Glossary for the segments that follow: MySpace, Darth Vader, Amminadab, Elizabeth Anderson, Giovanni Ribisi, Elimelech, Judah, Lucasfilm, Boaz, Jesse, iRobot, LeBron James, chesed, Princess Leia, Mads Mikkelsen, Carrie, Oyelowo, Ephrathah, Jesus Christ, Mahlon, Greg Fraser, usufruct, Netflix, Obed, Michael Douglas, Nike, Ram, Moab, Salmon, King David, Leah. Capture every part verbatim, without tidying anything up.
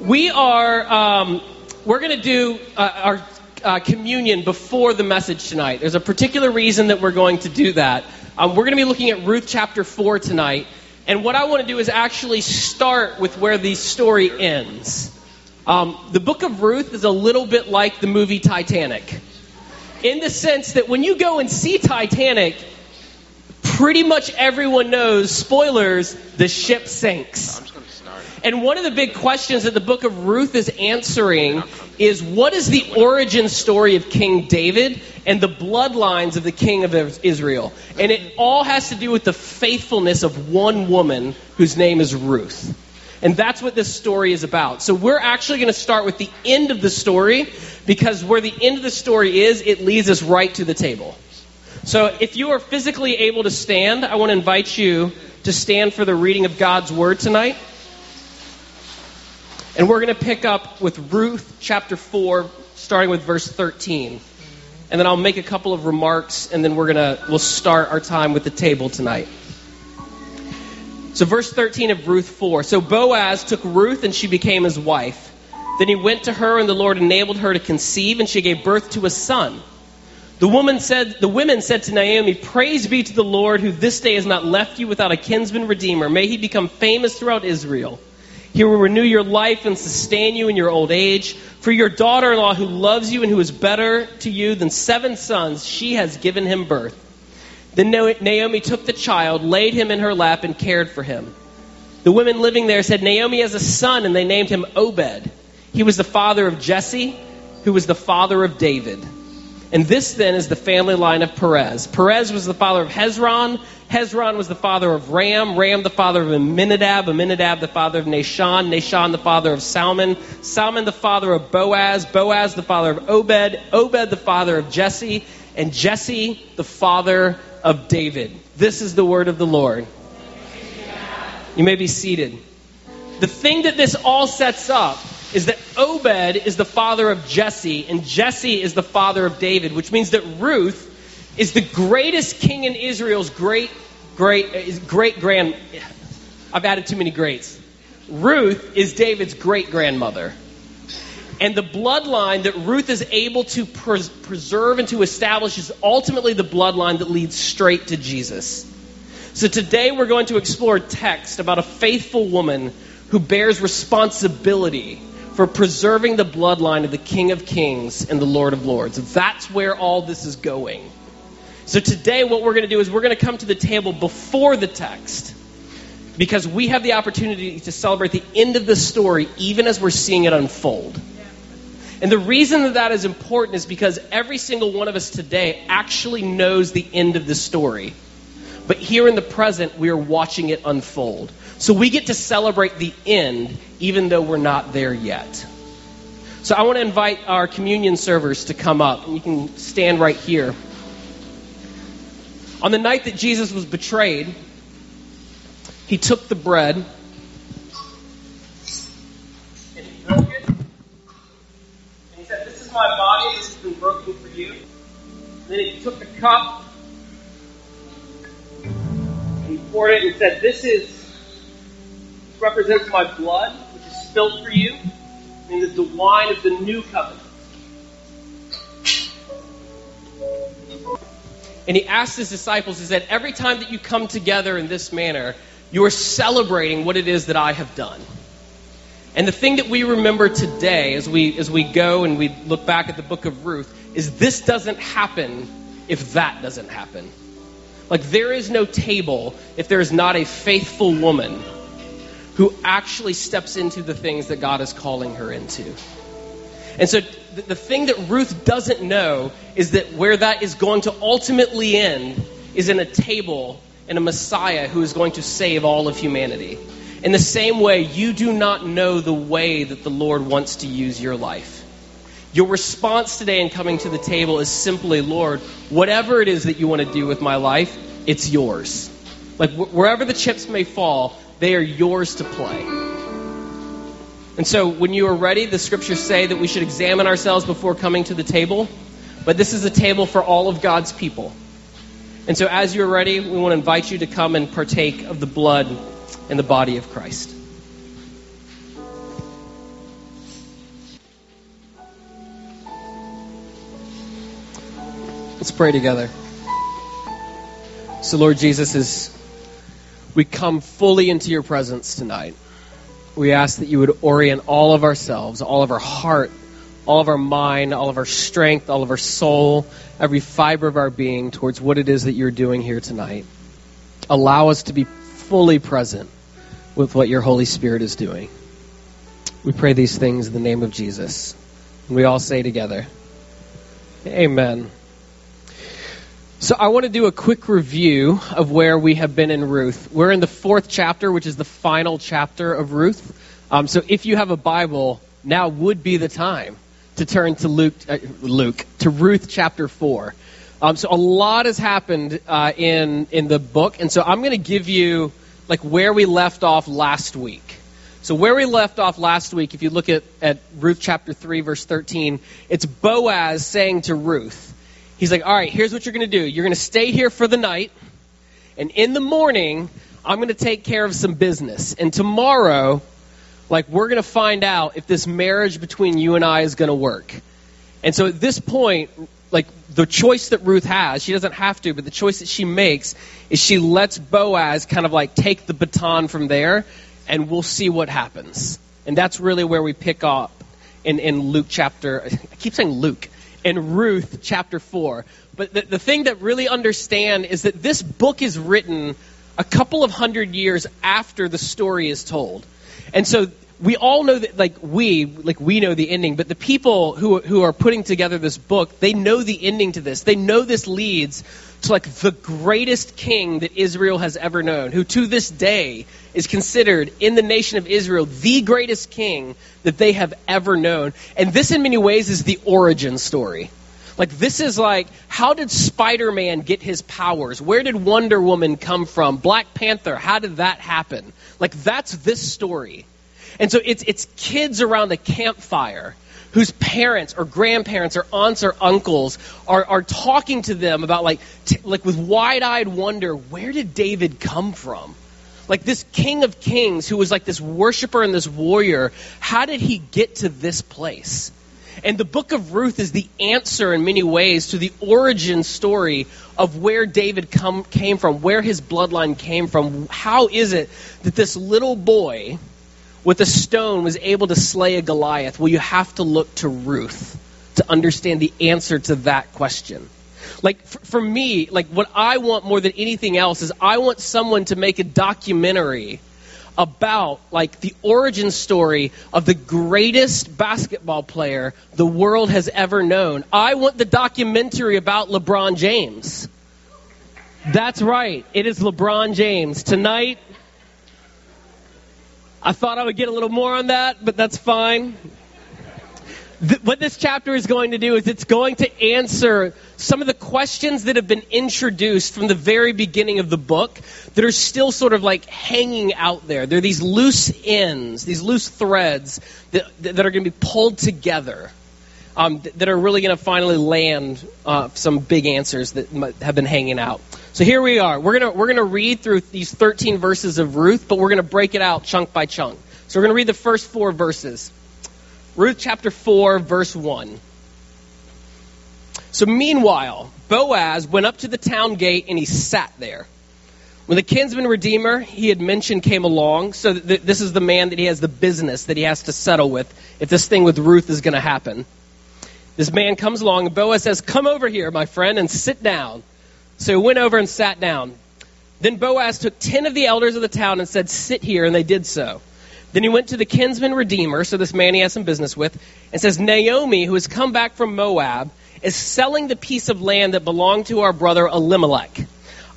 we are um, we're going to do uh, our uh, communion before the message tonight. There's a particular reason that we're going to do that. Um, we're going to be looking at Ruth chapter four tonight. And what I want to do is actually start with where the story ends. Um, the book of Ruth is a little bit like the movie Titanic, in the sense that when you go and see Titanic, pretty much everyone knows, spoilers, the ship sinks. I'm just going to snort. And one of the big questions that the book of Ruth is answering is, what is the origin story of King David and the bloodlines of the king of Israel? And it all has to do with the faithfulness of one woman whose name is Ruth. And that's what this story is about. So we're actually going to start with the end of the story, because where the end of the story is, it leads us right to the table. So if you are physically able to stand, I want to invite you to stand for the reading of God's word tonight. And we're going to pick up with Ruth chapter four, starting with verse thirteen. And then I'll make a couple of remarks, and then we're going to, we'll start our time with the table tonight. So verse thirteen of Ruth four. So Boaz took Ruth, and she became his wife. Then he went to her, and the Lord enabled her to conceive, and she gave birth to a son. The woman said, the women said to Naomi, "Praise be to the Lord, who this day has not left you without a kinsman redeemer. May he become famous throughout Israel. He will renew your life and sustain you in your old age. For your daughter-in-law, who loves you and who is better to you than seven sons, she has given him birth." Then Naomi took the child, laid him in her lap, and cared for him. The women living there said, "Naomi has a son," and they named him Obed. He was the father of Jesse, who was the father of David. And this, then, is the family line of Perez. Perez was the father of Hezron. Hezron was the father of Ram. Ram, the father of Amminadab. Amminadab, the father of Nahshon. Nahshon, the father of Salmon. Salmon, the father of Boaz. Boaz, the father of Obed. Obed, the father of Jesse. And Jesse, the father of David. This is the word of the Lord. You may be seated. The thing that this all sets up is that Obed is the father of Jesse, and Jesse is the father of David, which means that Ruth is the greatest king in Israel's great, great, great grand... I've added too many greats. Ruth is David's great-grandmother. And the bloodline that Ruth is able to pres- preserve and to establish is ultimately the bloodline that leads straight to Jesus. So today we're going to explore a text about a faithful woman who bears responsibility for preserving the bloodline of the King of Kings and the Lord of Lords. That's where all this is going. So today what we're going to do is we're going to come to the table before the text, because we have the opportunity to celebrate the end of the story even as we're seeing it unfold. And the reason that that is important is because every single one of us today actually knows the end of the story. But here in the present, we are watching it unfold. So we get to celebrate the end, even though we're not there yet. So I want to invite our communion servers to come up. And you can stand right here. On the night that Jesus was betrayed, he took the bread and he broke it. My body, this has been broken for you. And then he took the cup and he poured it and said, "This is this represents my blood, which is spilled for you, and is the wine of the new covenant." And he asked his disciples, he said, "Every time that you come together in this manner, you are celebrating what it is that I have done." And the thing that we remember today as we as we go and we look back at the book of Ruth is this doesn't happen if that doesn't happen. Like, there is no table if there is not a faithful woman who actually steps into the things that God is calling her into. And so the, the thing that Ruth doesn't know is that where that is going to ultimately end is in a table and a Messiah who is going to save all of humanity. In the same way, you do not know the way that the Lord wants to use your life. Your response today in coming to the table is simply, "Lord, whatever it is that you want to do with my life, it's yours." Like, wh- wherever the chips may fall, they are yours to play. And so when you are ready, the scriptures say that we should examine ourselves before coming to the table. But this is a table for all of God's people. And so as you're ready, we want to invite you to come and partake of the blood in the body of Christ. Let's pray together. So, Lord Jesus, as we come fully into your presence tonight, we ask that you would orient all of ourselves, all of our heart, all of our mind, all of our strength, all of our soul, every fiber of our being towards what it is that you're doing here tonight. Allow us to be fully present with what your Holy Spirit is doing. We pray these things in the name of Jesus. And we all say together, amen. So I want to do a quick review of where we have been in Ruth. We're in the fourth chapter, which is the final chapter of Ruth. Um, so if you have a Bible, now would be the time to turn to Luke, uh, Luke to Ruth chapter four. Um, so a lot has happened uh, in in the book, and so I'm going to give you like where we left off last week. So where we left off last week, if you look at, at Ruth chapter three, verse thirteen, it's Boaz saying to Ruth, he's like, all right, here's what you're going to do. You're going to stay here for the night, and in the morning, I'm going to take care of some business. And tomorrow, like, we're going to find out if this marriage between you and I is going to work. And so at this point, like, the choice that Ruth has, she doesn't have to, but the choice that she makes is she lets Boaz kind of like take the baton from there, and we'll see what happens. And that's really where we pick up in, in Luke chapter, I keep saying Luke, in Ruth chapter four. But the, the thing that really understand is that this book is written a couple of hundred years after the story is told. And so we all know that, like we, like we know the ending, but the people who who are putting together this book, they know the ending to this. They know this leads to like the greatest king that Israel has ever known, who to this day is considered in the nation of Israel the greatest king that they have ever known. And this in many ways is the origin story. Like, this is like, how did Spider-Man get his powers? Where did Wonder Woman come from? Black Panther, how did that happen? Like, that's this story. And so it's it's kids around a campfire whose parents or grandparents or aunts or uncles are, are talking to them about, like, t- like with wide-eyed wonder, where did David come from? Like, this king of kings who was like this worshiper and this warrior, how did he get to this place? And the book of Ruth is the answer in many ways to the origin story of where David come, came from, where his bloodline came from. How is it that this little boy with a stone was able to slay a Goliath? Well, you have to look to Ruth to understand the answer to that question. Like, for, for me, like what I want more than anything else is I want someone to make a documentary about, like, the origin story of the greatest basketball player the world has ever known. I want the documentary about LeBron James. That's right. It is LeBron James. Tonight, I thought I would get a little more on that, but that's fine. Th- what this chapter is going to do is it's going to answer some of the questions that have been introduced from the very beginning of the book that are still sort of like hanging out there. They're these loose ends, these loose threads that, that are going to be pulled together, um, that are really going to finally land uh, some big answers that might have been hanging out. So here we are. We're going to we're going to read through these thirteen verses of Ruth, but we're going to break it out chunk by chunk. So we're going to read the first four verses. Ruth chapter four, verse one. So meanwhile, Boaz went up to the town gate and he sat there. When the kinsman redeemer he had mentioned came along, so th- this is the man that he has the business that he has to settle with if this thing with Ruth is going to happen. This man comes along and Boaz says, "Come over here, my friend, and sit down." So he went over and sat down. Then Boaz took ten of the elders of the town and said, "Sit here," and they did so. Then he went to the kinsman redeemer, so this man he has some business with, and says, "Naomi, who has come back from Moab, is selling the piece of land that belonged to our brother Elimelech.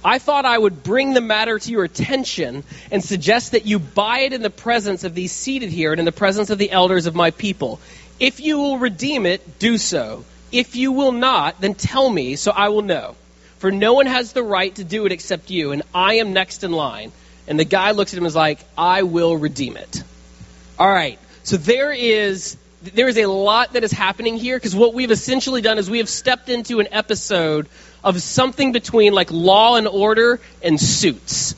I thought I would bring the matter to your attention and suggest that you buy it in the presence of these seated here and in the presence of the elders of my people. If you will redeem it, do so. If you will not, then tell me, so I will know. For no one has the right to do it except you, and I am next in line." And the guy looks at him and is like, "I will redeem it." All right, so there is there is a lot that is happening here, because what we've essentially done is we have stepped into an episode of something between like Law and Order and Suits.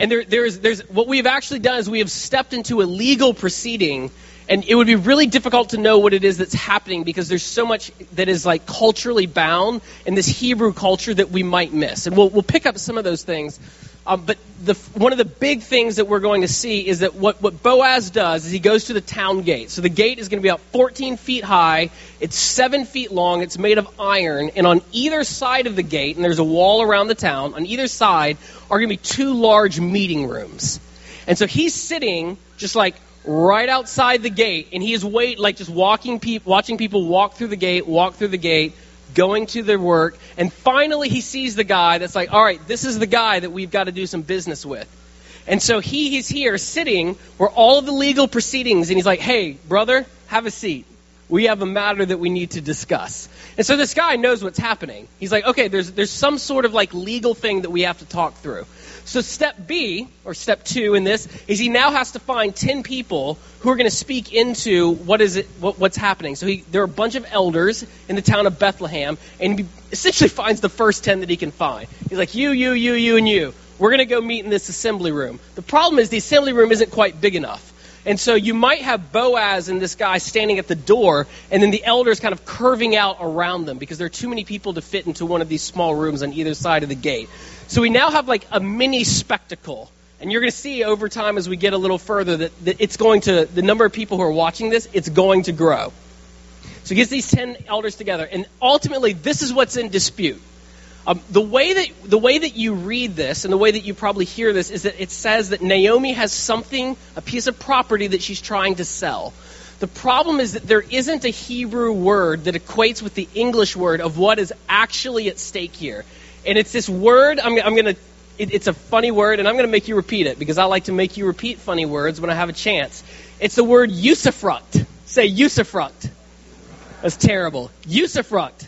And there, there's, there's what we've actually done is we have stepped into a legal proceeding, And it would be really difficult to know what it is that's happening because there's so much that is like culturally bound in this Hebrew culture that we might miss. And we'll, we'll pick up some of those things. Um, but the, one of the big things that we're going to see is that what, what Boaz does is he goes to the town gate. So the gate is going to be about fourteen feet high. It's seven feet long. It's made of iron. And on either side of the gate, and there's a wall around the town, on either side are going to be two large meeting rooms. And so he's sitting just like right outside the gate, and he is wait, like just walking, pe- watching people walk through the gate, walk through the gate, going to their work, and finally he sees the guy that's like, all right, this is the guy that we've got to do some business with. And so he is here sitting where all of the legal proceedings, and he's like, hey, brother, have a seat. We have a matter that we need to discuss. And so this guy knows what's happening. He's like, okay, there's there's some sort of like legal thing that we have to talk through. So step B, or step two in this, is he now has to find ten people who are going to speak into what is it, what, what's happening. So he, there are a bunch of elders in the town of Bethlehem, and he essentially finds the first ten that he can find. He's like, you, you, you, you, and you. We're going to go meet in this assembly room. The problem is the assembly room isn't quite big enough. And so you might have Boaz and this guy standing at the door, and then the elders kind of curving out around them because there are too many people to fit into one of these small rooms on either side of the gate. So we now have like a mini spectacle. And you're going to see over time as we get a little further that, that it's going to, the number of people who are watching this, it's going to grow. So he gets these ten elders together. And ultimately, this is what's in dispute. Um, the way that the way that you read this and the way that you probably hear this is that it says that Naomi has something, a piece of property that she's trying to sell. The problem is that there isn't a Hebrew word that equates with the English word of what is actually at stake here. And it's this word, I'm, I'm going to, it, it's a funny word, and I'm going to make you repeat it because I like to make you repeat funny words when I have a chance. It's the word usufruct. Say usufruct. That's terrible. Usufruct.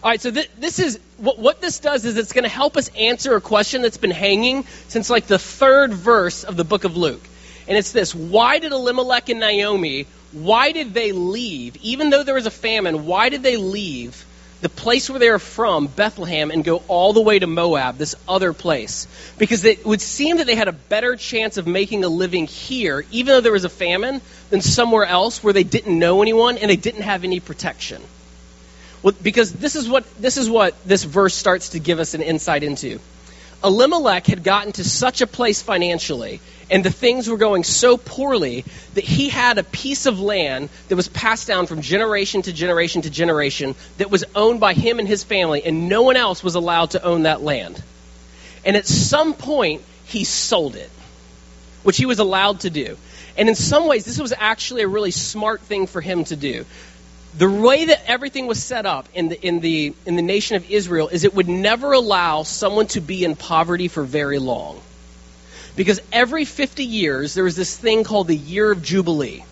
All right, so th- this is what, what this does is it's going to help us answer a question that's been hanging since like the third verse of the book of Luke. And it's this, why did Elimelech and Naomi, why did they leave? Even though there was a famine, why did they leave the place where they were from, Bethlehem, and go all the way to Moab, this other place? Because it would seem that they had a better chance of making a living here, even though there was a famine, than somewhere else where they didn't know anyone and they didn't have any protection. Well, because this is what this is what this verse starts to give us an insight into. Elimelech had gotten to such a place financially, and the things were going so poorly that he had a piece of land that was passed down from generation to generation to generation that was owned by him and his family, and no one else was allowed to own that land. And at some point, he sold it, which he was allowed to do. And in some ways, this was actually a really smart thing for him to do. The way that everything was set up in the in the in the nation of Israel is it would never allow someone to be in poverty for very long. Because every fifty years there was this thing called the year of Jubilee.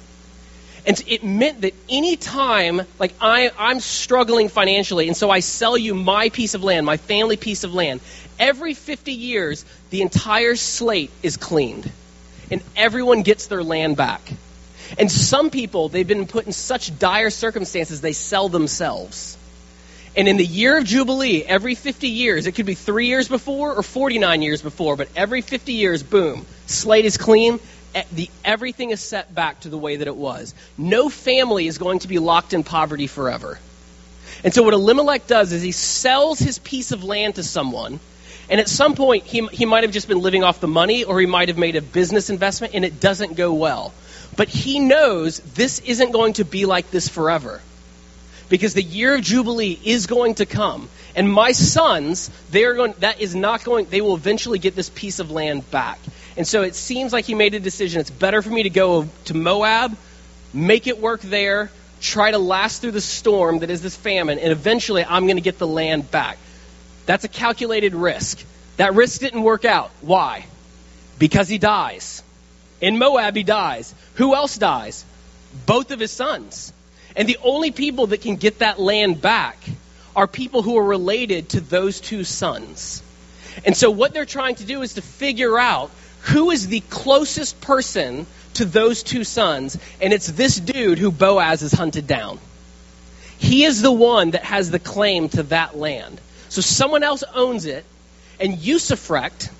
And it meant that any time like I I'm struggling financially and so I sell you my piece of land, my family piece of land, every fifty years the entire slate is cleaned and everyone gets their land back. And some people, they've been put in such dire circumstances, they sell themselves. And in the year of Jubilee, every fifty years, it could be three years before or forty-nine years before, but every fifty years, boom, slate is clean. The, everything is set back to the way that it was. No family is going to be locked in poverty forever. And so what Elimelech does is he sells his piece of land to someone. And at some point, he, he might have just been living off the money, or he might have made a business investment, and it doesn't go well. But he knows this isn't going to be like this forever because the year of Jubilee is going to come. And my sons, they're going, that is not going, they will eventually get this piece of land back. And so it seems like he made a decision. It's better for me to go to Moab, make it work there, try to last through the storm that is this famine, and eventually I'm going to get the land back. That's a calculated risk. That risk didn't work out. Why? Because he dies. In Moab, he dies. Who else dies? Both of his sons. And the only people that can get that land back are people who are related to those two sons. And so what they're trying to do is to figure out who is the closest person to those two sons. And it's this dude who Boaz has hunted down. He is the one that has the claim to that land. So someone else owns it, and usufruct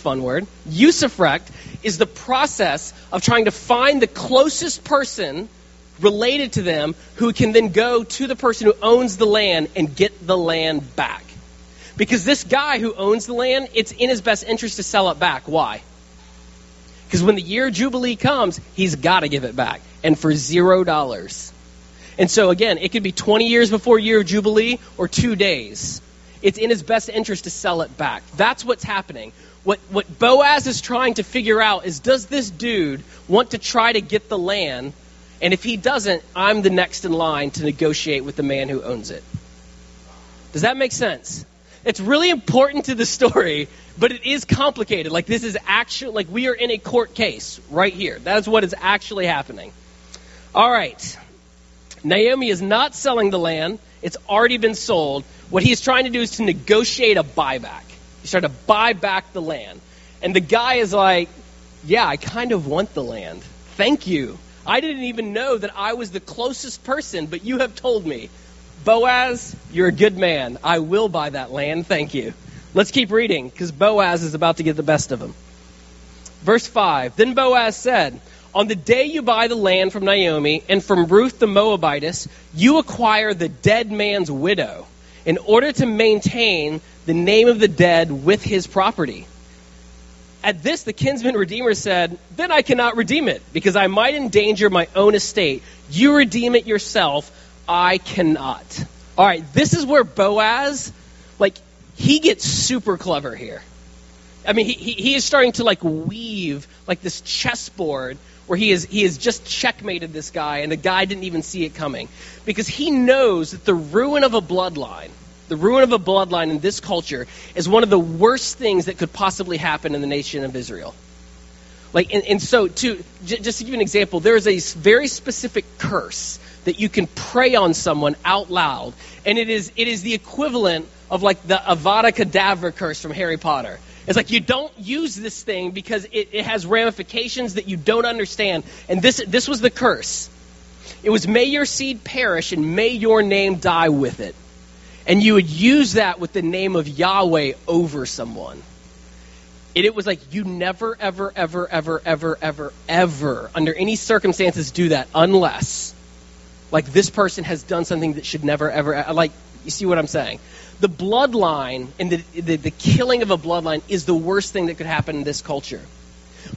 fun word. Usufruct is the process of trying to find the closest person related to them who can then go to the person who owns the land and get the land back. Because this guy who owns the land, it's in his best interest to sell it back. Why? Because when the year Jubilee comes, he's got to give it back. And for zero dollars. And so again, it could be twenty years before year of Jubilee or two days. It's in his best interest to sell it back. That's what's happening. What what Boaz is trying to figure out is, does this dude want to try to get the land? And if he doesn't, I'm the next in line to negotiate with the man who owns it. Does that make sense? It's really important to the story, but it is complicated. Like this is actually, like we are in a court case right here. That is what is actually happening. All right. Naomi is not selling the land. It's already been sold. What he's trying to do is to negotiate a buyback. He's trying to buy back the land. And the guy is like, yeah, I kind of want the land. Thank you. I didn't even know that I was the closest person, but you have told me. Boaz, you're a good man. I will buy that land. Thank you. Let's keep reading, because Boaz is about to get the best of him. Verse five, then Boaz said, on the day you buy the land from Naomi and from Ruth the Moabitess, you acquire the dead man's widow in order to maintain the name of the dead with his property. At this, the kinsman redeemer said, then I cannot redeem it because I might endanger my own estate. You redeem it yourself. I cannot. All right. This is where Boaz, like he gets super clever here. I mean, he, he, he is starting to like weave like this chessboard where he is he has just checkmated this guy, and the guy didn't even see it coming because he knows that the ruin of a bloodline, the ruin of a bloodline in this culture is one of the worst things that could possibly happen in the nation of Israel. Like, and, and so to j- just to give you an example, there is a very specific curse that you can pray on someone out loud, and it is it is the equivalent of like the Avada Kedavra curse from Harry Potter. It's like you don't use this thing because it, it has ramifications that you don't understand. And this this was the curse. It was may your seed perish and may your name die with it. And you would use that with the name of Yahweh over someone. And it was like, you never, ever, ever, ever, ever, ever, ever, under any circumstances do that unless, like, this person has done something that should never, ever, like, you see what I'm saying? The bloodline and the, the, the killing of a bloodline is the worst thing that could happen in this culture.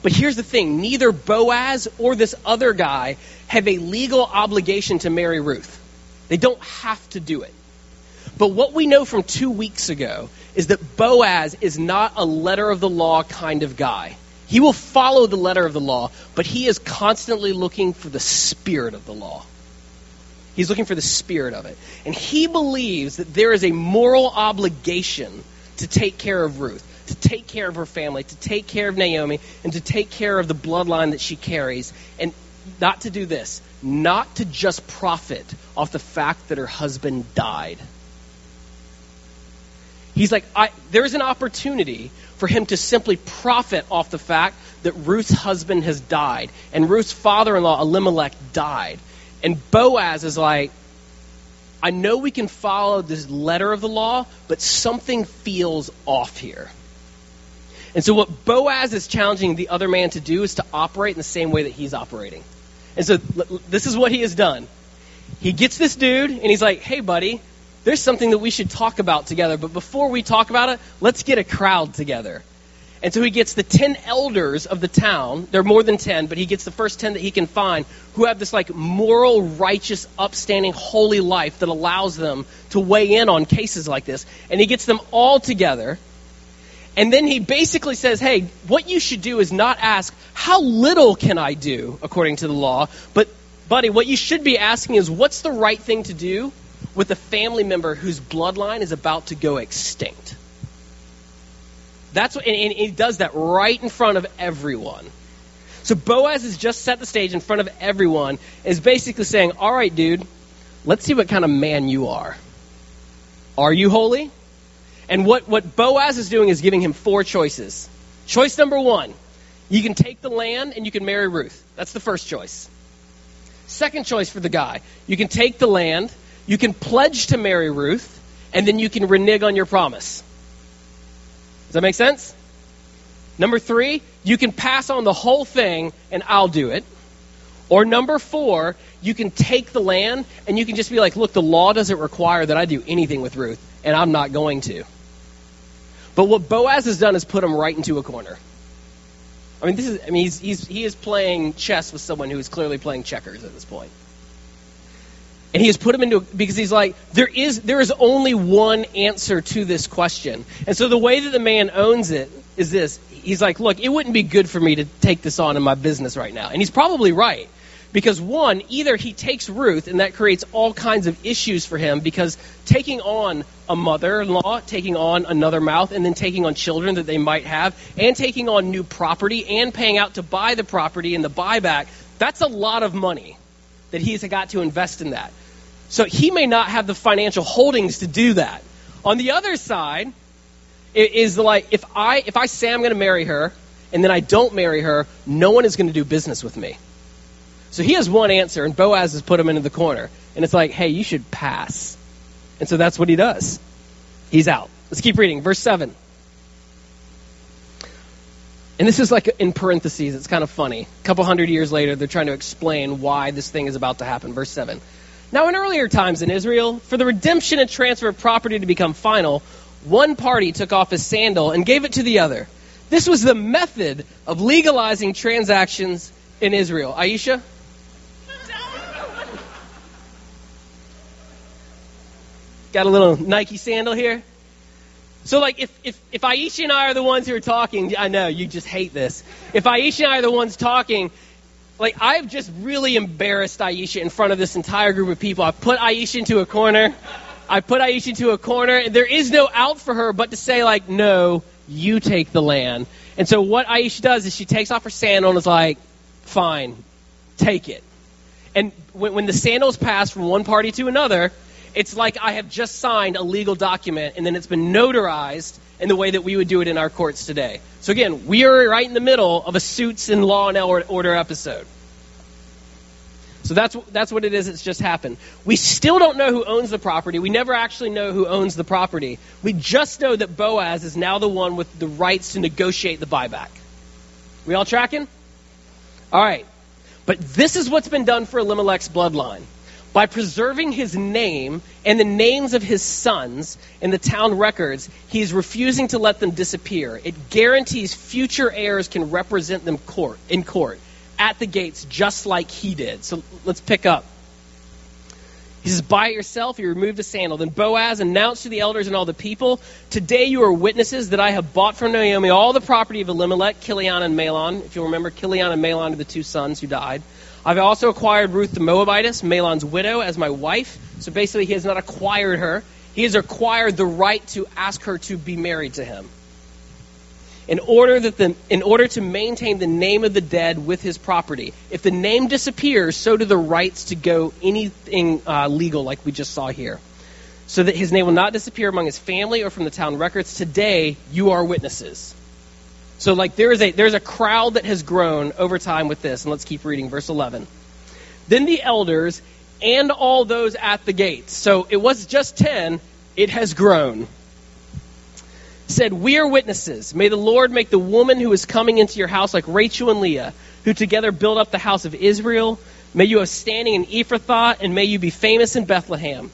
But here's the thing. Neither Boaz or this other guy have a legal obligation to marry Ruth. They don't have to do it. But what we know from two weeks ago is that Boaz is not a letter of the law kind of guy. He will follow the letter of the law, but he is constantly looking for the spirit of the law. He's looking for the spirit of it. And he believes that there is a moral obligation to take care of Ruth, to take care of her family, to take care of Naomi, and to take care of the bloodline that she carries. And not to do this, not to just profit off the fact that her husband died. He's like, I, there's an opportunity for him to simply profit off the fact that Ruth's husband has died and Ruth's father-in-law, Elimelech, died. And Boaz is like, I know we can follow this letter of the law, but something feels off here. And so what Boaz is challenging the other man to do is to operate in the same way that he's operating. And so this is what he has done. He gets this dude and he's like, hey, buddy, there's something that we should talk about together. But before we talk about it, let's get a crowd together. And so he gets the ten elders of the town. There are more than ten, but he gets the first ten that he can find who have this like moral, righteous, upstanding, holy life that allows them to weigh in on cases like this. And he gets them all together. And then he basically says, hey, what you should do is not ask, how little can I do according to the law? But, buddy, what you should be asking is, what's the right thing to do with a family member whose bloodline is about to go extinct? That's what, and he does that right in front of everyone. So Boaz has just set the stage in front of everyone and is basically saying, all right, dude, let's see what kind of man you are. Are you holy? And what, what Boaz is doing is giving him four choices. Choice number one, you can take the land and you can marry Ruth. That's the first choice. Second choice for the guy, you can take the land, you can pledge to marry Ruth, and then you can renege on your promise. Does that make sense? Number three, you can pass on the whole thing and I'll do it. Or number four, you can take the land and you can just be like, look, the law doesn't require that I do anything with Ruth, and I'm not going to. But what Boaz has done is put him right into a corner. I mean, this is, I mean, he's, he's, he is playing chess with someone who is clearly playing checkers at this point. And he has put him into, because he's like, there is, there is only one answer to this question. And so the way that the man owns it is this. He's like, look, it wouldn't be good for me to take this on in my business right now. And he's probably right. Because one, either he takes Ruth, and that creates all kinds of issues for him, because taking on a mother-in-law, taking on another mouth, and then taking on children that they might have, and taking on new property, and paying out to buy the property and the buyback, that's a lot of money that he's got to invest in that. So he may not have the financial holdings to do that. On the other side, it is like, if I, if I say I'm going to marry her, and then I don't marry her, no one is going to do business with me. So he has one answer, and Boaz has put him into the corner. And it's like, hey, you should pass. And so that's what he does. He's out. Let's keep reading. Verse seven. And this is like in parentheses. It's kind of funny. A couple hundred years later, they're trying to explain why this thing is about to happen. Verse seven. Now, in earlier times in Israel, for the redemption and transfer of property to become final, one party took off his sandal and gave it to the other. This was the method of legalizing transactions in Israel. Aisha? Got a little Nike sandal here. So like if, if, if Aisha and I are the ones who are talking, I know you just hate this. If Aisha and I are the ones talking, like I've just really embarrassed Aisha in front of this entire group of people. I put Aisha into a corner. I put Aisha into a corner. And there is no out for her but to say like, no, you take the land. And so what Aisha does is she takes off her sandal and is like, fine, take it. And when, when the sandals pass from one party to another, it's like I have just signed a legal document, and then it's been notarized in the way that we would do it in our courts today. So again, we are right in the middle of a Suits and Law and Order episode. So that's that's what it is. It's just happened. We still don't know who owns the property. We never actually know who owns the property. We just know that Boaz is now the one with the rights to negotiate the buyback. We all tracking? All right. But this is what's been done for Elimelech's bloodline. By preserving his name and the names of his sons in the town records, he is refusing to let them disappear. It guarantees future heirs can represent them court, in court at the gates, just like he did. So let's pick up. He says, by yourself, you removed the sandal. Then Boaz announced to the elders and all the people, today you are witnesses that I have bought from Naomi all the property of Elimelech, Chilion, and Mahlon. If you'll remember, Chilion and Mahlon are the two sons who died. I've also acquired Ruth the Moabitess, Mahlon's widow, as my wife. So basically, he has not acquired her. He has acquired the right to ask her to be married to him. In order that the, in order to maintain the name of the dead with his property. If the name disappears, so do the rights to go anything uh, legal like we just saw here. So that his name will not disappear among his family or from the town records. Today, you are witnesses. So like there is a there's a crowd that has grown over time with this. And let's keep reading verse eleven. Then the elders and all those at the gates. So it was just ten. It has grown. Said, we are witnesses. May the Lord make the woman who is coming into your house like Rachel and Leah, who together build up the house of Israel. May you have standing in Ephrathah, and may you be famous in Bethlehem.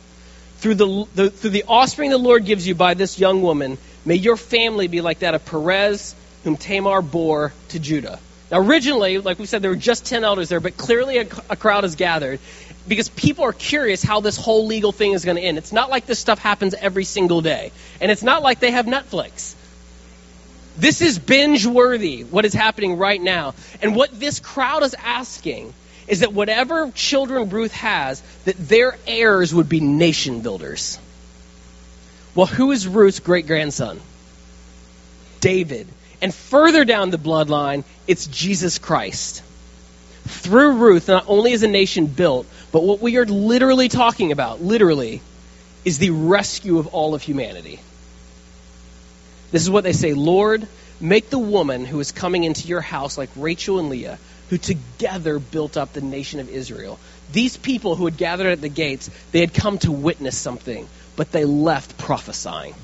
Through the, the through the offspring the Lord gives you by this young woman, may your family be like that of Perez, whom Tamar bore to Judah. Now, originally, like we said, there were just ten elders there, but clearly a, a crowd has gathered because people are curious how this whole legal thing is going to end. It's not like this stuff happens every single day, and it's not like they have Netflix. This is binge-worthy, what is happening right now. And what this crowd is asking is that whatever children Ruth has, that their heirs would be nation builders. Well, who is Ruth's great-grandson? David. And further down the bloodline, it's Jesus Christ. Through Ruth, not only is a nation built, but what we are literally talking about, literally, is the rescue of all of humanity. This is what they say, Lord, make the woman who is coming into your house like Rachel and Leah, who together built up the nation of Israel. These people who had gathered at the gates, they had come to witness something, but they left prophesying.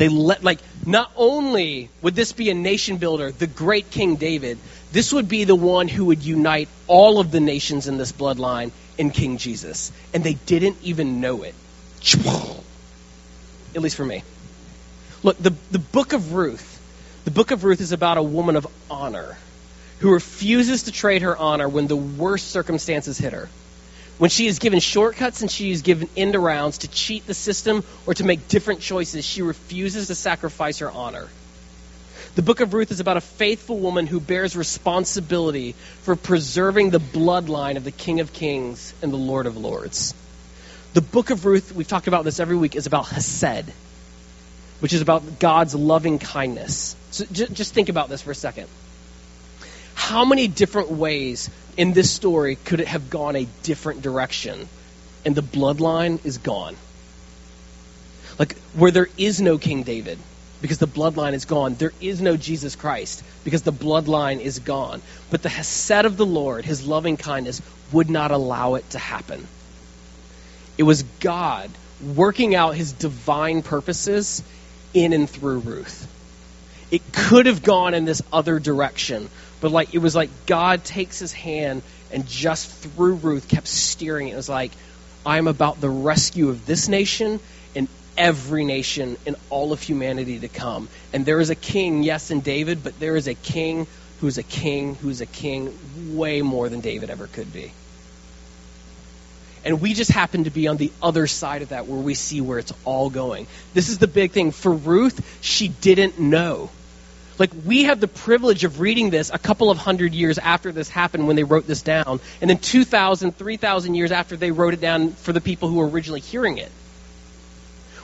They let, like, not only would this be a nation builder, the great King David, this would be the one who would unite all of the nations in this bloodline in King Jesus. And they didn't even know it. At least for me. Look, the, the book of Ruth, the book of Ruth is about a woman of honor who refuses to trade her honor when the worst circumstances hit her. When she is given shortcuts and she is given end arounds to cheat the system or to make different choices, she refuses to sacrifice her honor. The book of Ruth is about a faithful woman who bears responsibility for preserving the bloodline of the King of Kings and the Lord of Lords. The book of Ruth, we've talked about this every week, is about chesed, which is about God's loving kindness. So just think about this for a second. How many different ways in this story could it have gone a different direction? And the bloodline is gone. Like, where there is no King David, because the bloodline is gone. There is no Jesus Christ, because the bloodline is gone. But the chesed of the Lord, his loving kindness, would not allow it to happen. It was God working out his divine purposes in and through Ruth. It could have gone in this other direction, but like it was like God takes his hand and just through Ruth kept steering it. It was like, I am about the rescue of this nation and every nation and all of humanity to come. And there is a king, yes, in David, but there is a king who's a king who's a king way more than David ever could be. And we just happen to be on the other side of that where we see where it's all going. This is the big thing. For Ruth, she didn't know. Like, we have the privilege of reading this a couple of hundred years after this happened when they wrote this down, and then two thousand, three thousand years after they wrote it down for the people who were originally hearing it.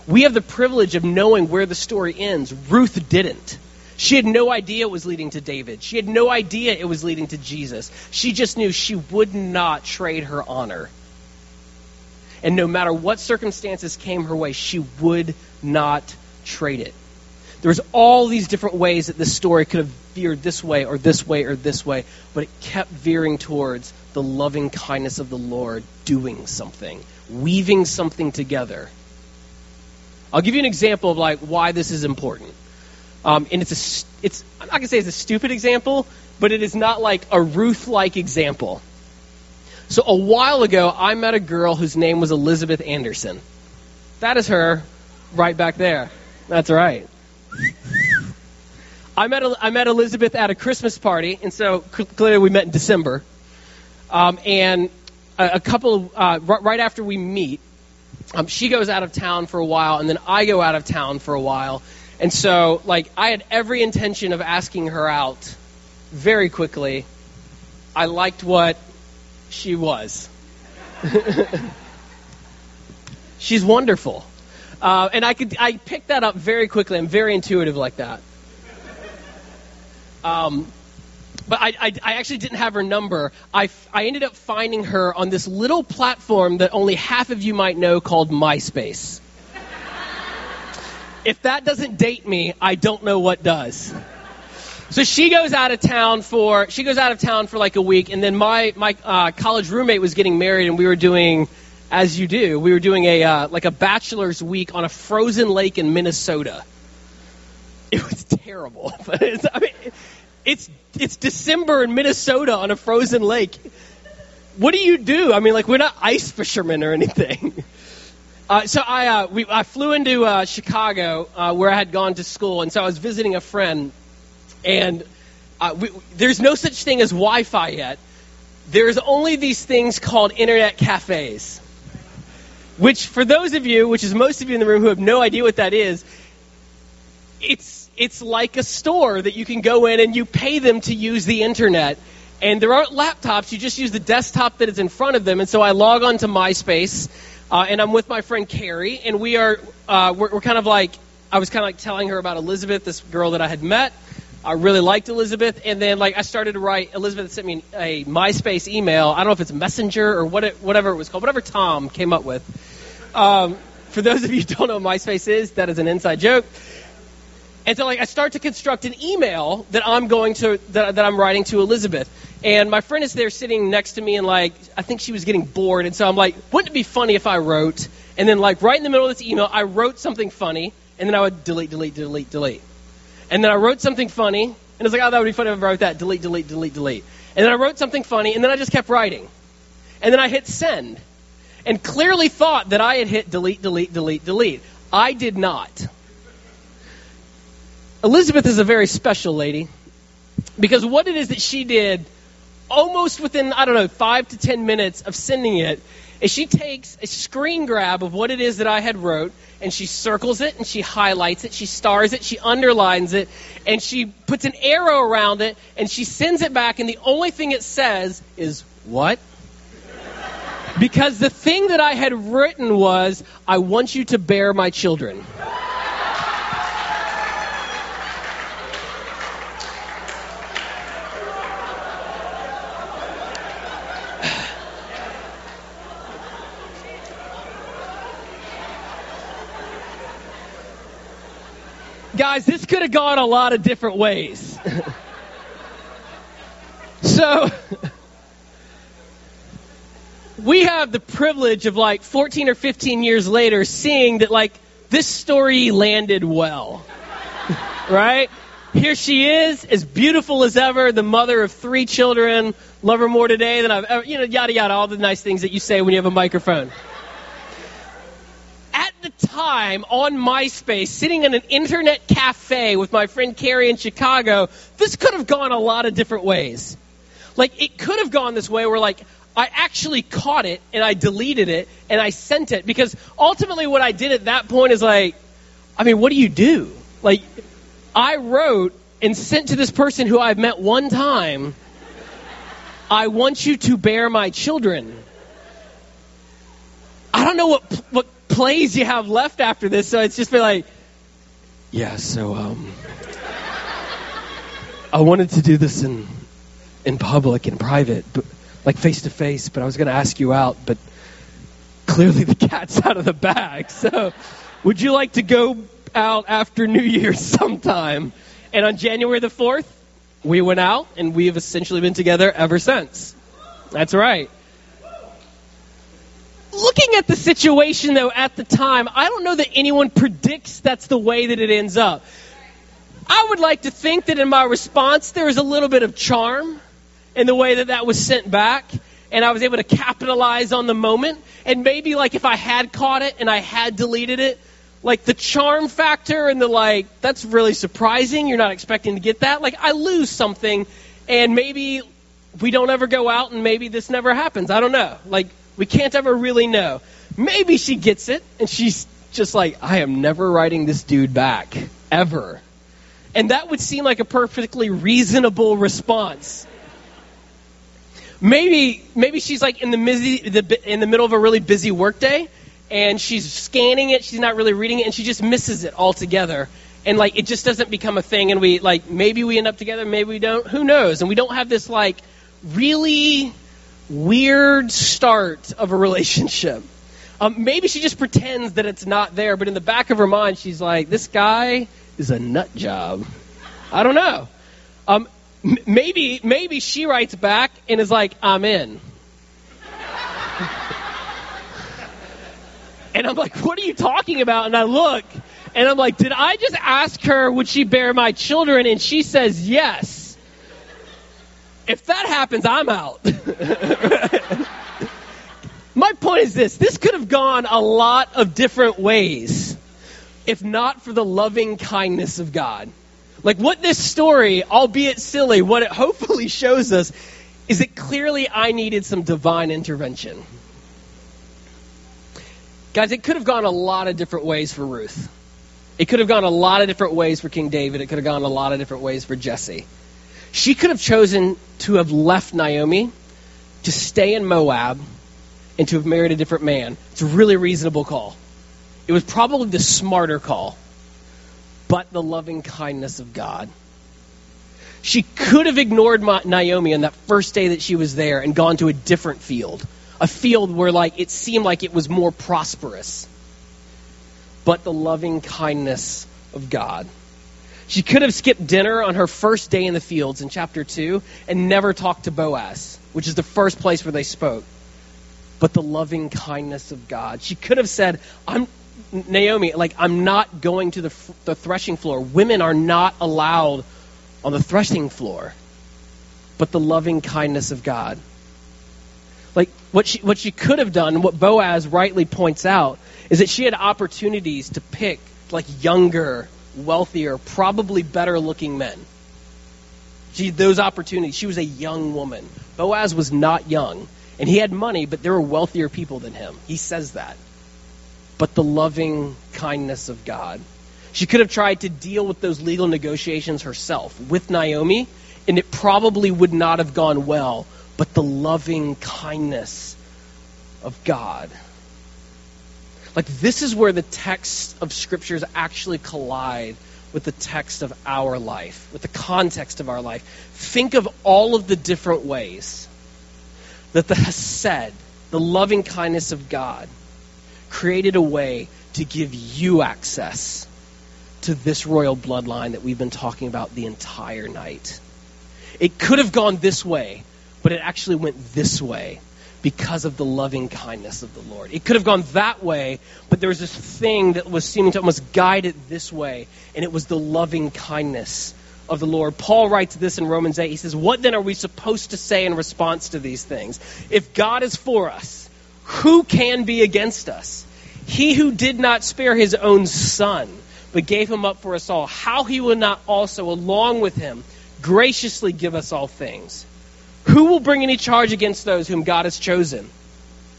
We have the privilege of knowing where the story ends. Ruth didn't. She had no idea it was leading to David. She had no idea it was leading to Jesus. She just knew she would not trade her honor. And no matter what circumstances came her way, she would not trade it. There's all these different ways that this story could have veered this way or this way or this way, but it kept veering towards the loving kindness of the Lord doing something, weaving something together. I'll give you an example of like why this is important. Um, and it's a, it's I'm not going to say it's a stupid example, but it is not like a Ruth-like example. So a while ago, I met a girl whose name was Elizabeth Anderson. That is her right back there. That's right. I met I met Elizabeth at a Christmas party, and so clearly we met in December. Um, and a, a couple uh, r- right after we meet, um, she goes out of town for a while, and then I go out of town for a while. And so, like, I had every intention of asking her out very quickly. I liked what she was. She's wonderful. Uh, and I could I picked that up very quickly. I'm very intuitive like that. Um, but I, I, I actually didn't have her number. I, I ended up finding her on this little platform that only half of you might know called MySpace. If that doesn't date me, I don't know what does. So she goes out of town for she goes out of town for like a week, and then my my uh, college roommate was getting married, and we were doing. As you do, we were doing a uh, like a bachelor's week on a frozen lake in Minnesota. It was terrible. But it's, I mean, it's it's December in Minnesota on a frozen lake. What do you do? I mean, like, we're not ice fishermen or anything. Uh, so I uh, we I flew into uh, Chicago uh, where I had gone to school, and so I was visiting a friend. And uh, we, there's no such thing as Wi-Fi yet. There's only these things called internet cafes. Which, for those of you, which is most of you in the room who have no idea what that is, it's it's like a store that you can go in and you pay them to use the internet. And there aren't laptops, you just use the desktop that is in front of them. And so I log on to MySpace, uh, and I'm with my friend Carrie, and we are, uh, we're, we're kind of like, I was kind of like telling her about Elizabeth, this girl that I had met. I really liked Elizabeth, and then like I started to write. Elizabeth sent me a MySpace email. I don't know if it's Messenger or what it, whatever it was called, whatever Tom came up with. Um, for those of you who don't know what MySpace is, that is an inside joke. And so like I start to construct an email that I'm going to that, that I'm writing to Elizabeth, and my friend is there sitting next to me, and like I think she was getting bored, and so I'm like, wouldn't it be funny if I wrote? And then like right in the middle of this email, I wrote something funny, and then I would delete, delete, delete, delete. And then I wrote something funny, and I was like, oh, that would be funny if I wrote that. Delete, delete, delete, delete. And then I wrote something funny, and then I just kept writing. And then I hit send, and clearly thought that I had hit delete, delete, delete, delete. I did not. Elizabeth is a very special lady, because what it is that she did almost within, I don't know, five to ten minutes of sending it, is she takes a screen grab of what it is that I had wrote, and she circles it, and she highlights it, she stars it, she underlines it, and she puts an arrow around it, and she sends it back, and the only thing it says is, what? Because the thing that I had written was, I want you to bear my children. Guys, this could have gone a lot of different ways. So, we have the privilege of like fourteen or fifteen years later seeing that like this story landed well, right? Here she is, as beautiful as ever, the mother of three children, love her more today than I've ever, you know, yada, yada, all the nice things that you say when you have a microphone. Time on MySpace, sitting in an internet cafe with my friend Carrie in Chicago, this could have gone a lot of different ways. Like, it could have gone this way where, like, I actually caught it, and I deleted it, and I sent it, because ultimately what I did at that point is, like, I mean, what do you do? Like, I wrote and sent to this person who I've met one time, I want you to bear my children. I don't know what what plays you have left after this, so it's just been like, yeah, so um I wanted to do this in in public, in private, but like face to face, but I was going to ask you out, but clearly the cat's out of the bag, so would you like to go out after New Year's sometime? And on January the fourth, we went out, and we have essentially been together ever since. That's right. Looking at the situation, though, at the time, I don't know that anyone predicts that's the way that it ends up. I would like to think that in my response, there was a little bit of charm in the way that that was sent back, and I was able to capitalize on the moment. And maybe, like, if I had caught it and I had deleted it, like, the charm factor and the, like, that's really surprising, you're not expecting to get that. Like, I lose something, and maybe we don't ever go out, and maybe this never happens. I don't know. Like, we can't ever really know. Maybe she gets it, and she's just like, I am never writing this dude back, ever. And that would seem like a perfectly reasonable response. Maybe maybe she's like in the, busy, the, in the middle of a really busy workday, and she's scanning it, she's not really reading it, and she just misses it altogether. And like it just doesn't become a thing, and we like maybe we end up together, maybe we don't, who knows? And we don't have this like really weird start of a relationship. Um, maybe she just pretends that it's not there, but in the back of her mind, she's like, this guy is a nut job. I don't know. Um, m- maybe maybe she writes back and is like, I'm in. And I'm like, what are you talking about? And I look, and I'm like, did I just ask her, would she bear my children? And she says, yes. If that happens, I'm out. My point is this. This could have gone a lot of different ways if not for the loving kindness of God. Like what this story, albeit silly, what it hopefully shows us is that clearly I needed some divine intervention. Guys, it could have gone a lot of different ways for Ruth. It could have gone a lot of different ways for King David. It could have gone a lot of different ways for Jesse. She could have chosen to have left Naomi, to stay in Moab, and to have married a different man. It's a really reasonable call. It was probably the smarter call, but the loving kindness of God. She could have ignored Naomi on that first day that she was there and gone to a different field, a field where like it seemed like it was more prosperous, but the loving kindness of God. She could have skipped dinner on her first day in the fields in chapter two and never talked to Boaz, which is the first place where they spoke. But the loving kindness of God. She could have said, I'm Naomi, like, I'm not going to the, the threshing floor. Women are not allowed on the threshing floor. But the loving kindness of God. Like, what she, what she could have done, what Boaz rightly points out, is that she had opportunities to pick, like, younger, wealthier, probably better-looking men. She, those opportunities. She was a young woman. Boaz was not young. And he had money, but there were wealthier people than him. He says that. But the loving kindness of God. She could have tried to deal with those legal negotiations herself with Naomi, and it probably would not have gone well, but the loving kindness of God. Like, this is where the text of scriptures actually collide with the text of our life, with the context of our life. Think of all of the different ways that the chesed, the loving kindness of God, created a way to give you access to this royal bloodline that we've been talking about the entire night. It could have gone this way, but it actually went this way because of the loving kindness of the Lord. It could have gone that way, but there was this thing that was seeming to almost guide it this way, and it was the loving kindness of the Lord. Paul writes this in Romans eight. He says, what then are we supposed to say in response to these things? If God is for us, who can be against us? He who did not spare his own son, but gave him up for us all, how he will not also, along with him, graciously give us all things? Who will bring any charge against those whom God has chosen?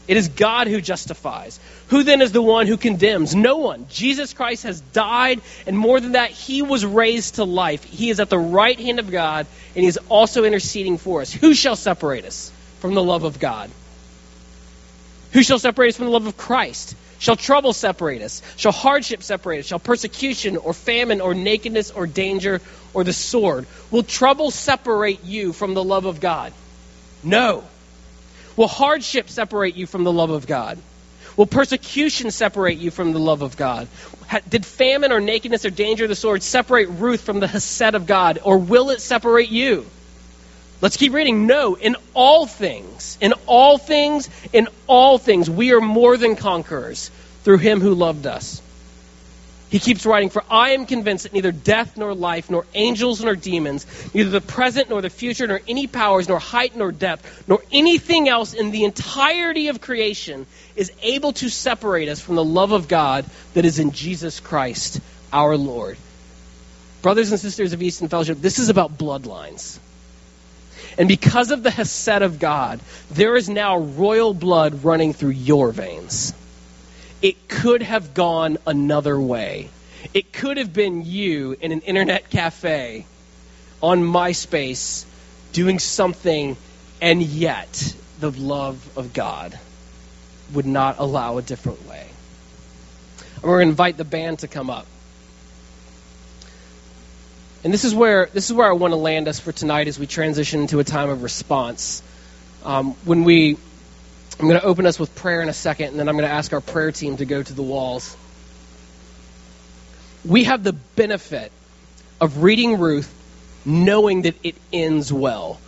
It is God who justifies. Who then is the one who condemns? No one. Jesus Christ has died, and more than that, he was raised to life. He is at the right hand of God, and he is also interceding for us. Who shall separate us from the love of God? Who shall separate us from the love of Christ? Shall trouble separate us? Shall hardship separate us? Shall persecution or famine or nakedness or danger or the sword? Will trouble separate you from the love of God? No. Will hardship separate you from the love of God? Will persecution separate you from the love of God? Did famine or nakedness or danger or the sword separate Ruth from the chesed of God? Or will it separate you? Let's keep reading. No, in all things, in all things, in all things, we are more than conquerors through him who loved us. He keeps writing, for I am convinced that neither death nor life, nor angels nor demons, neither the present nor the future, nor any powers, nor height nor depth, nor anything else in the entirety of creation is able to separate us from the love of God that is in Jesus Christ, our Lord. Brothers and sisters of Eastern Fellowship, this is about bloodlines. And because of the chesed of God, there is now royal blood running through your veins. It could have gone another way. It could have been you in an internet cafe on MySpace doing something, and yet the love of God would not allow a different way. And we're going to invite the band to come up. And this is where this is where I want to land us for tonight as we transition into a time of response. Um, when we, I'm going to open us with prayer in a second, and then I'm going to ask our prayer team to go to the walls. We have the benefit of reading Ruth, knowing that it ends well.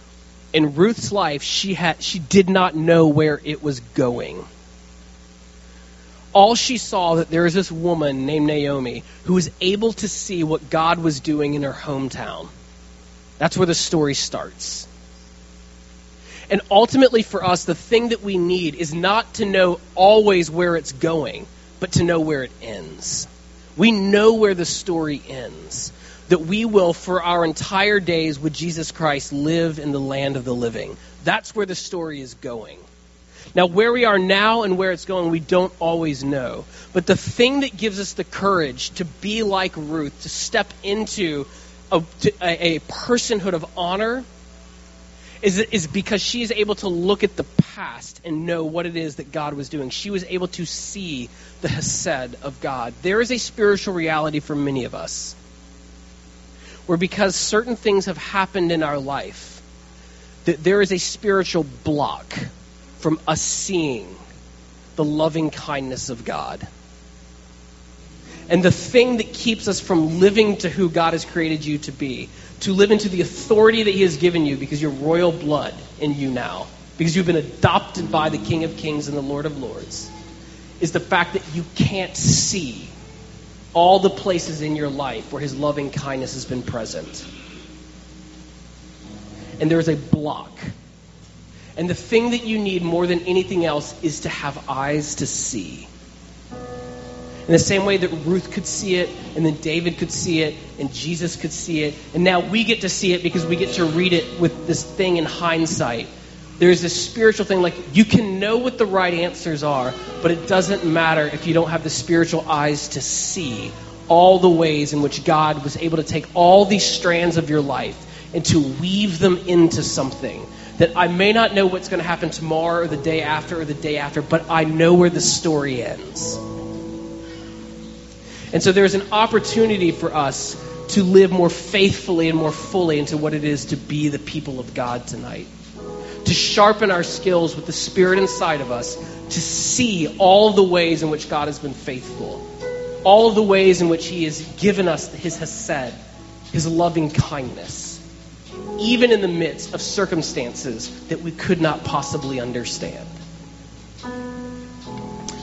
In Ruth's life, she had she did not know where it was going. All she saw that there is this woman named Naomi who was able to see what God was doing in her hometown. That's where the story starts. And ultimately for us, the thing that we need is not to know always where it's going, but to know where it ends. We know where the story ends, that we will, for our entire days with Jesus Christ, live in the land of the living. That's where the story is going. Now, where we are now and where it's going, we don't always know. But the thing that gives us the courage to be like Ruth, to step into a, to a, a personhood of honor, is, is because she is able to look at the past and know what it is that God was doing. She was able to see the chesed of God. There is a spiritual reality for many of us where, because certain things have happened in our life, that there is a spiritual block from us seeing the loving kindness of God. And the thing that keeps us from living to who God has created you to be, to live into the authority that he has given you because you're royal blood in you now, because you've been adopted by the King of Kings and the Lord of Lords, is the fact that you can't see all the places in your life where his loving kindness has been present. And there is a block. And the thing that you need more than anything else is to have eyes to see. In the same way that Ruth could see it, and then David could see it, and Jesus could see it, and now we get to see it because we get to read it with this thing in hindsight. There's this spiritual thing, like you can know what the right answers are, but it doesn't matter if you don't have the spiritual eyes to see all the ways in which God was able to take all these strands of your life and to weave them into something that I may not know what's going to happen tomorrow or the day after or the day after, but I know where the story ends. And so there's an opportunity for us to live more faithfully and more fully into what it is to be the people of God tonight, to sharpen our skills with the Spirit inside of us, to see all the ways in which God has been faithful, all the ways in which he has given us his chesed, his loving kindness, even in the midst of circumstances that we could not possibly understand.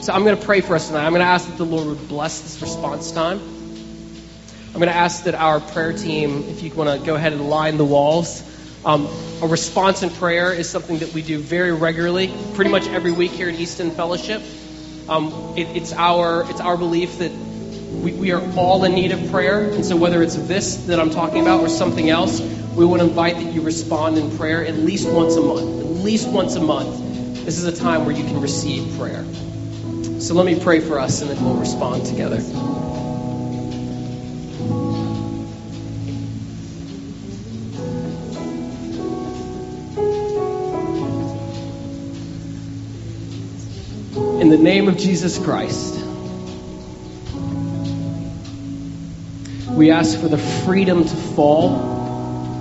So I'm going to pray for us tonight. I'm going to ask that the Lord would bless this response time. I'm going to ask that our prayer team, if you want to go ahead and line the walls. Um, a response in prayer is something that we do very regularly, pretty much every week here at East End Fellowship. Um, it, it's our it's our belief that we, we are all in need of prayer. And so whether it's this that I'm talking about or something else, we would invite that you respond in prayer at least once a month. At least once a month. This is a time where you can receive prayer. So let me pray for us, and then we'll respond together. In the name of Jesus Christ, we ask for the freedom to fall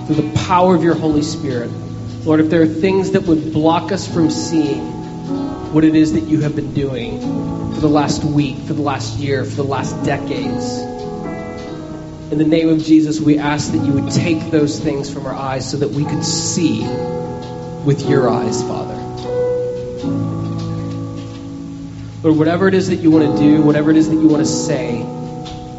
through the power of your Holy Spirit. Lord, if there are things that would block us from seeing what it is that you have been doing for the last week, for the last year, for the last decades. In the name of Jesus, we ask that you would take those things from our eyes so that we could see with your eyes, Father. Lord, whatever it is that you want to do, whatever it is that you want to say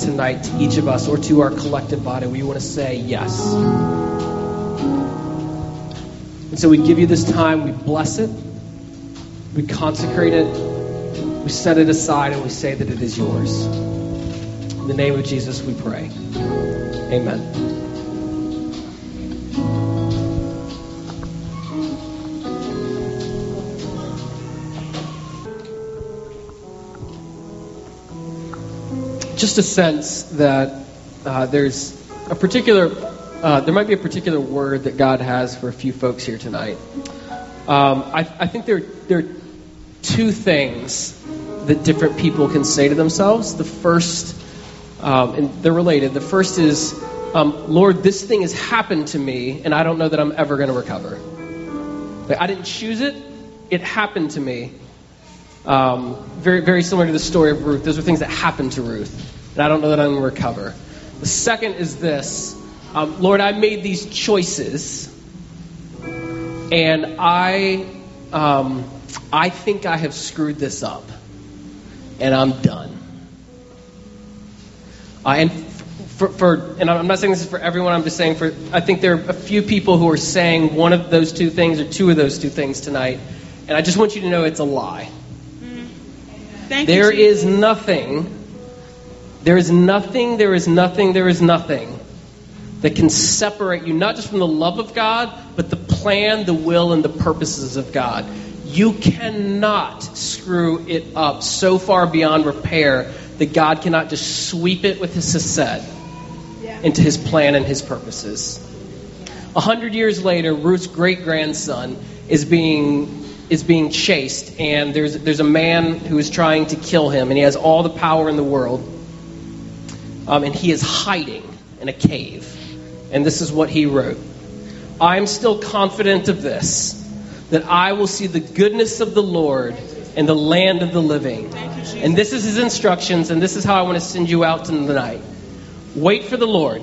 tonight to each of us or to our collective body, we want to say yes. And so we give you this time, we bless it, we consecrate it, we set it aside, and we say that it is yours. In the name of Jesus, we pray. Amen. Just a sense that uh, there's a particular, uh, there might be a particular word that God has for a few folks here tonight. Um, I, I think there, there are two things that different people can say to themselves. The first, um, and they're related, the first is, um, Lord, this thing has happened to me, and I don't know that I'm ever going to recover. Like, I didn't choose it. It happened to me. Um, very, very similar to the story of Ruth. Those are things that happened to Ruth, and I don't know that I'm going to recover. The second is this, um, Lord, I made these choices, and I um, I think I have screwed this up, and I'm done. Uh, and for, for and I'm not saying this is for everyone. I'm just saying for I think there are a few people who are saying one of those two things or two of those two things tonight, and I just want you to know it's a lie. Mm. Thank you, Jesus. There is nothing. There is nothing. There is nothing. There is nothing that can separate you, not just from the love of God, but the plan, the will, and the purposes of God. You cannot screw it up so far beyond repair that God cannot just sweep it with his chesed yeah. into his plan and his purposes. A hundred years later, Ruth's great-grandson is being is being chased, and there's there's a man who is trying to kill him, and he has all the power in the world, um, and he is hiding in a cave. And this is what he wrote. I am still confident of this, that I will see the goodness of the Lord in the land of the living. And this is his instructions, and this is how I want to send you out tonight. Wait for the Lord.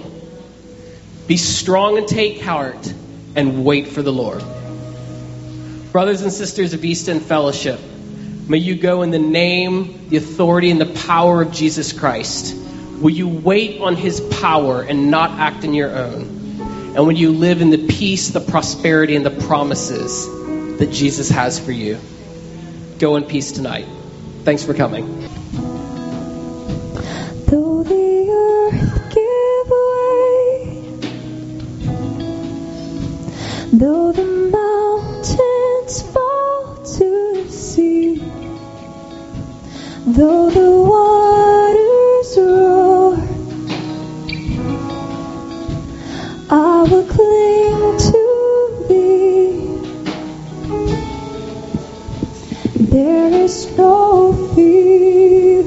Be strong and take heart, and wait for the Lord. Brothers and sisters of East End Fellowship, May you go in the name, the authority, and the power of Jesus Christ. Will you wait on his power and not act in your own? And will you live in the peace, the prosperity, and the promises that Jesus has for you? Go in peace tonight. Thanks for coming. Though the earth give way, though the mountains fall to the sea, though the waters roar, I will cling to thee. There is no fear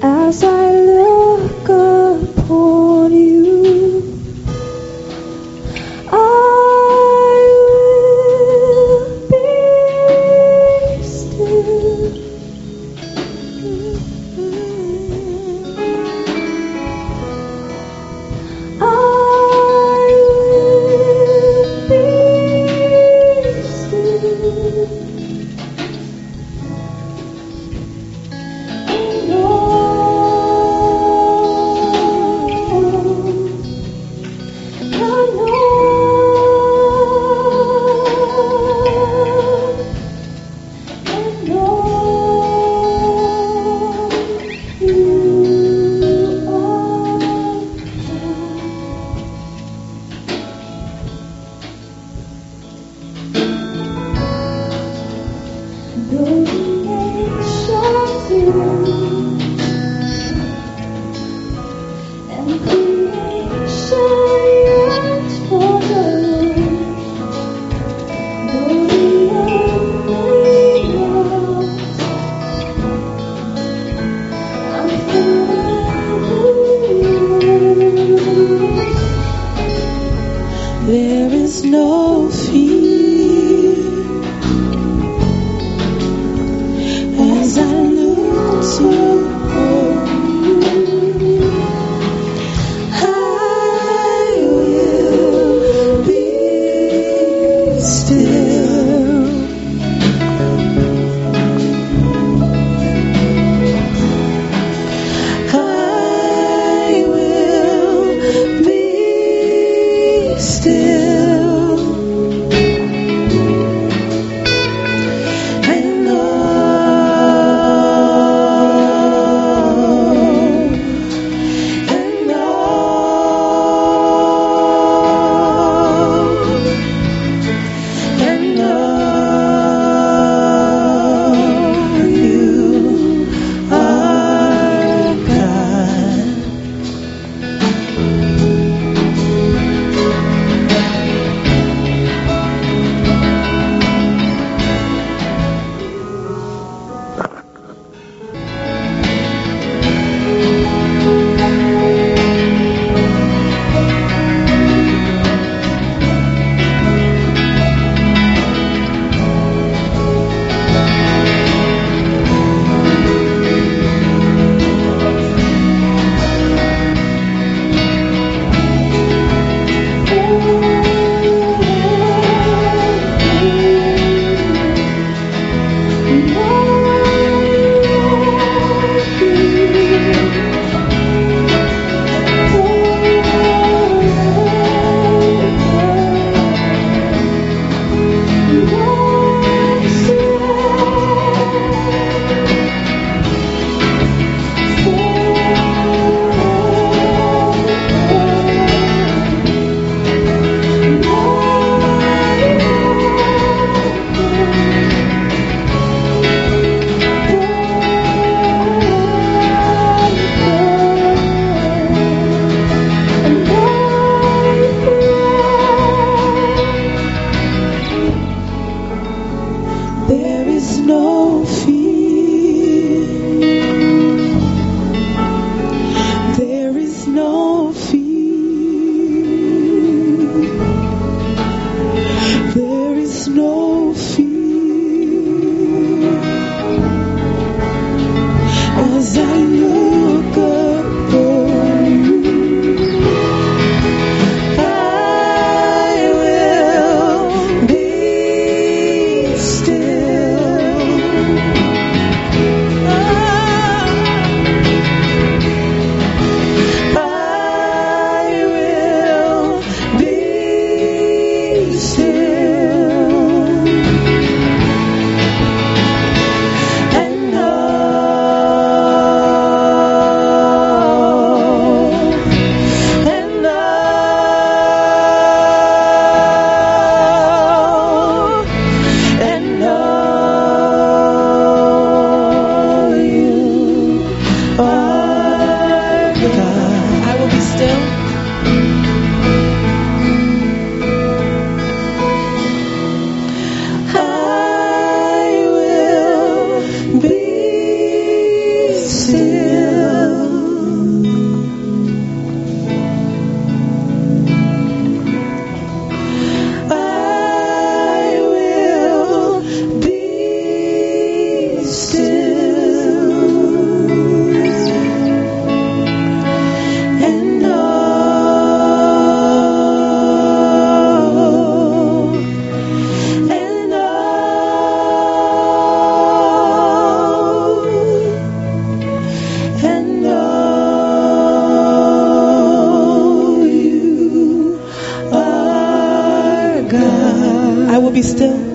as I look upon you. I will be still. I will be still. Oh, will be still.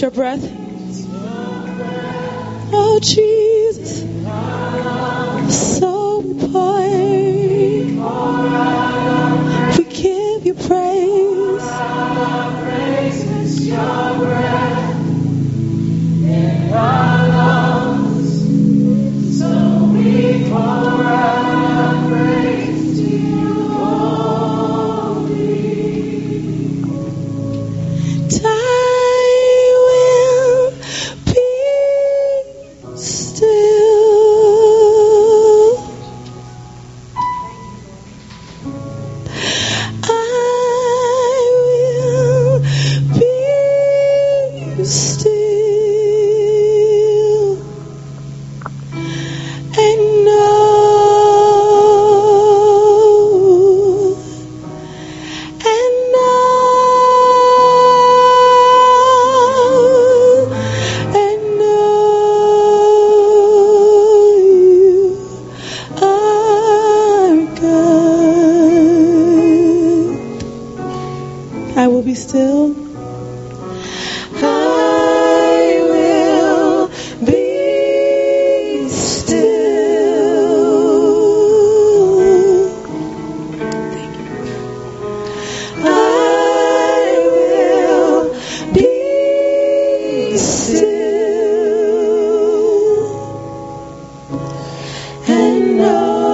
Your breath. Oh, Jesus. So we pray. We give you praise. Your breath in our lungs. So we pour out praise to you, Holy. Time. No.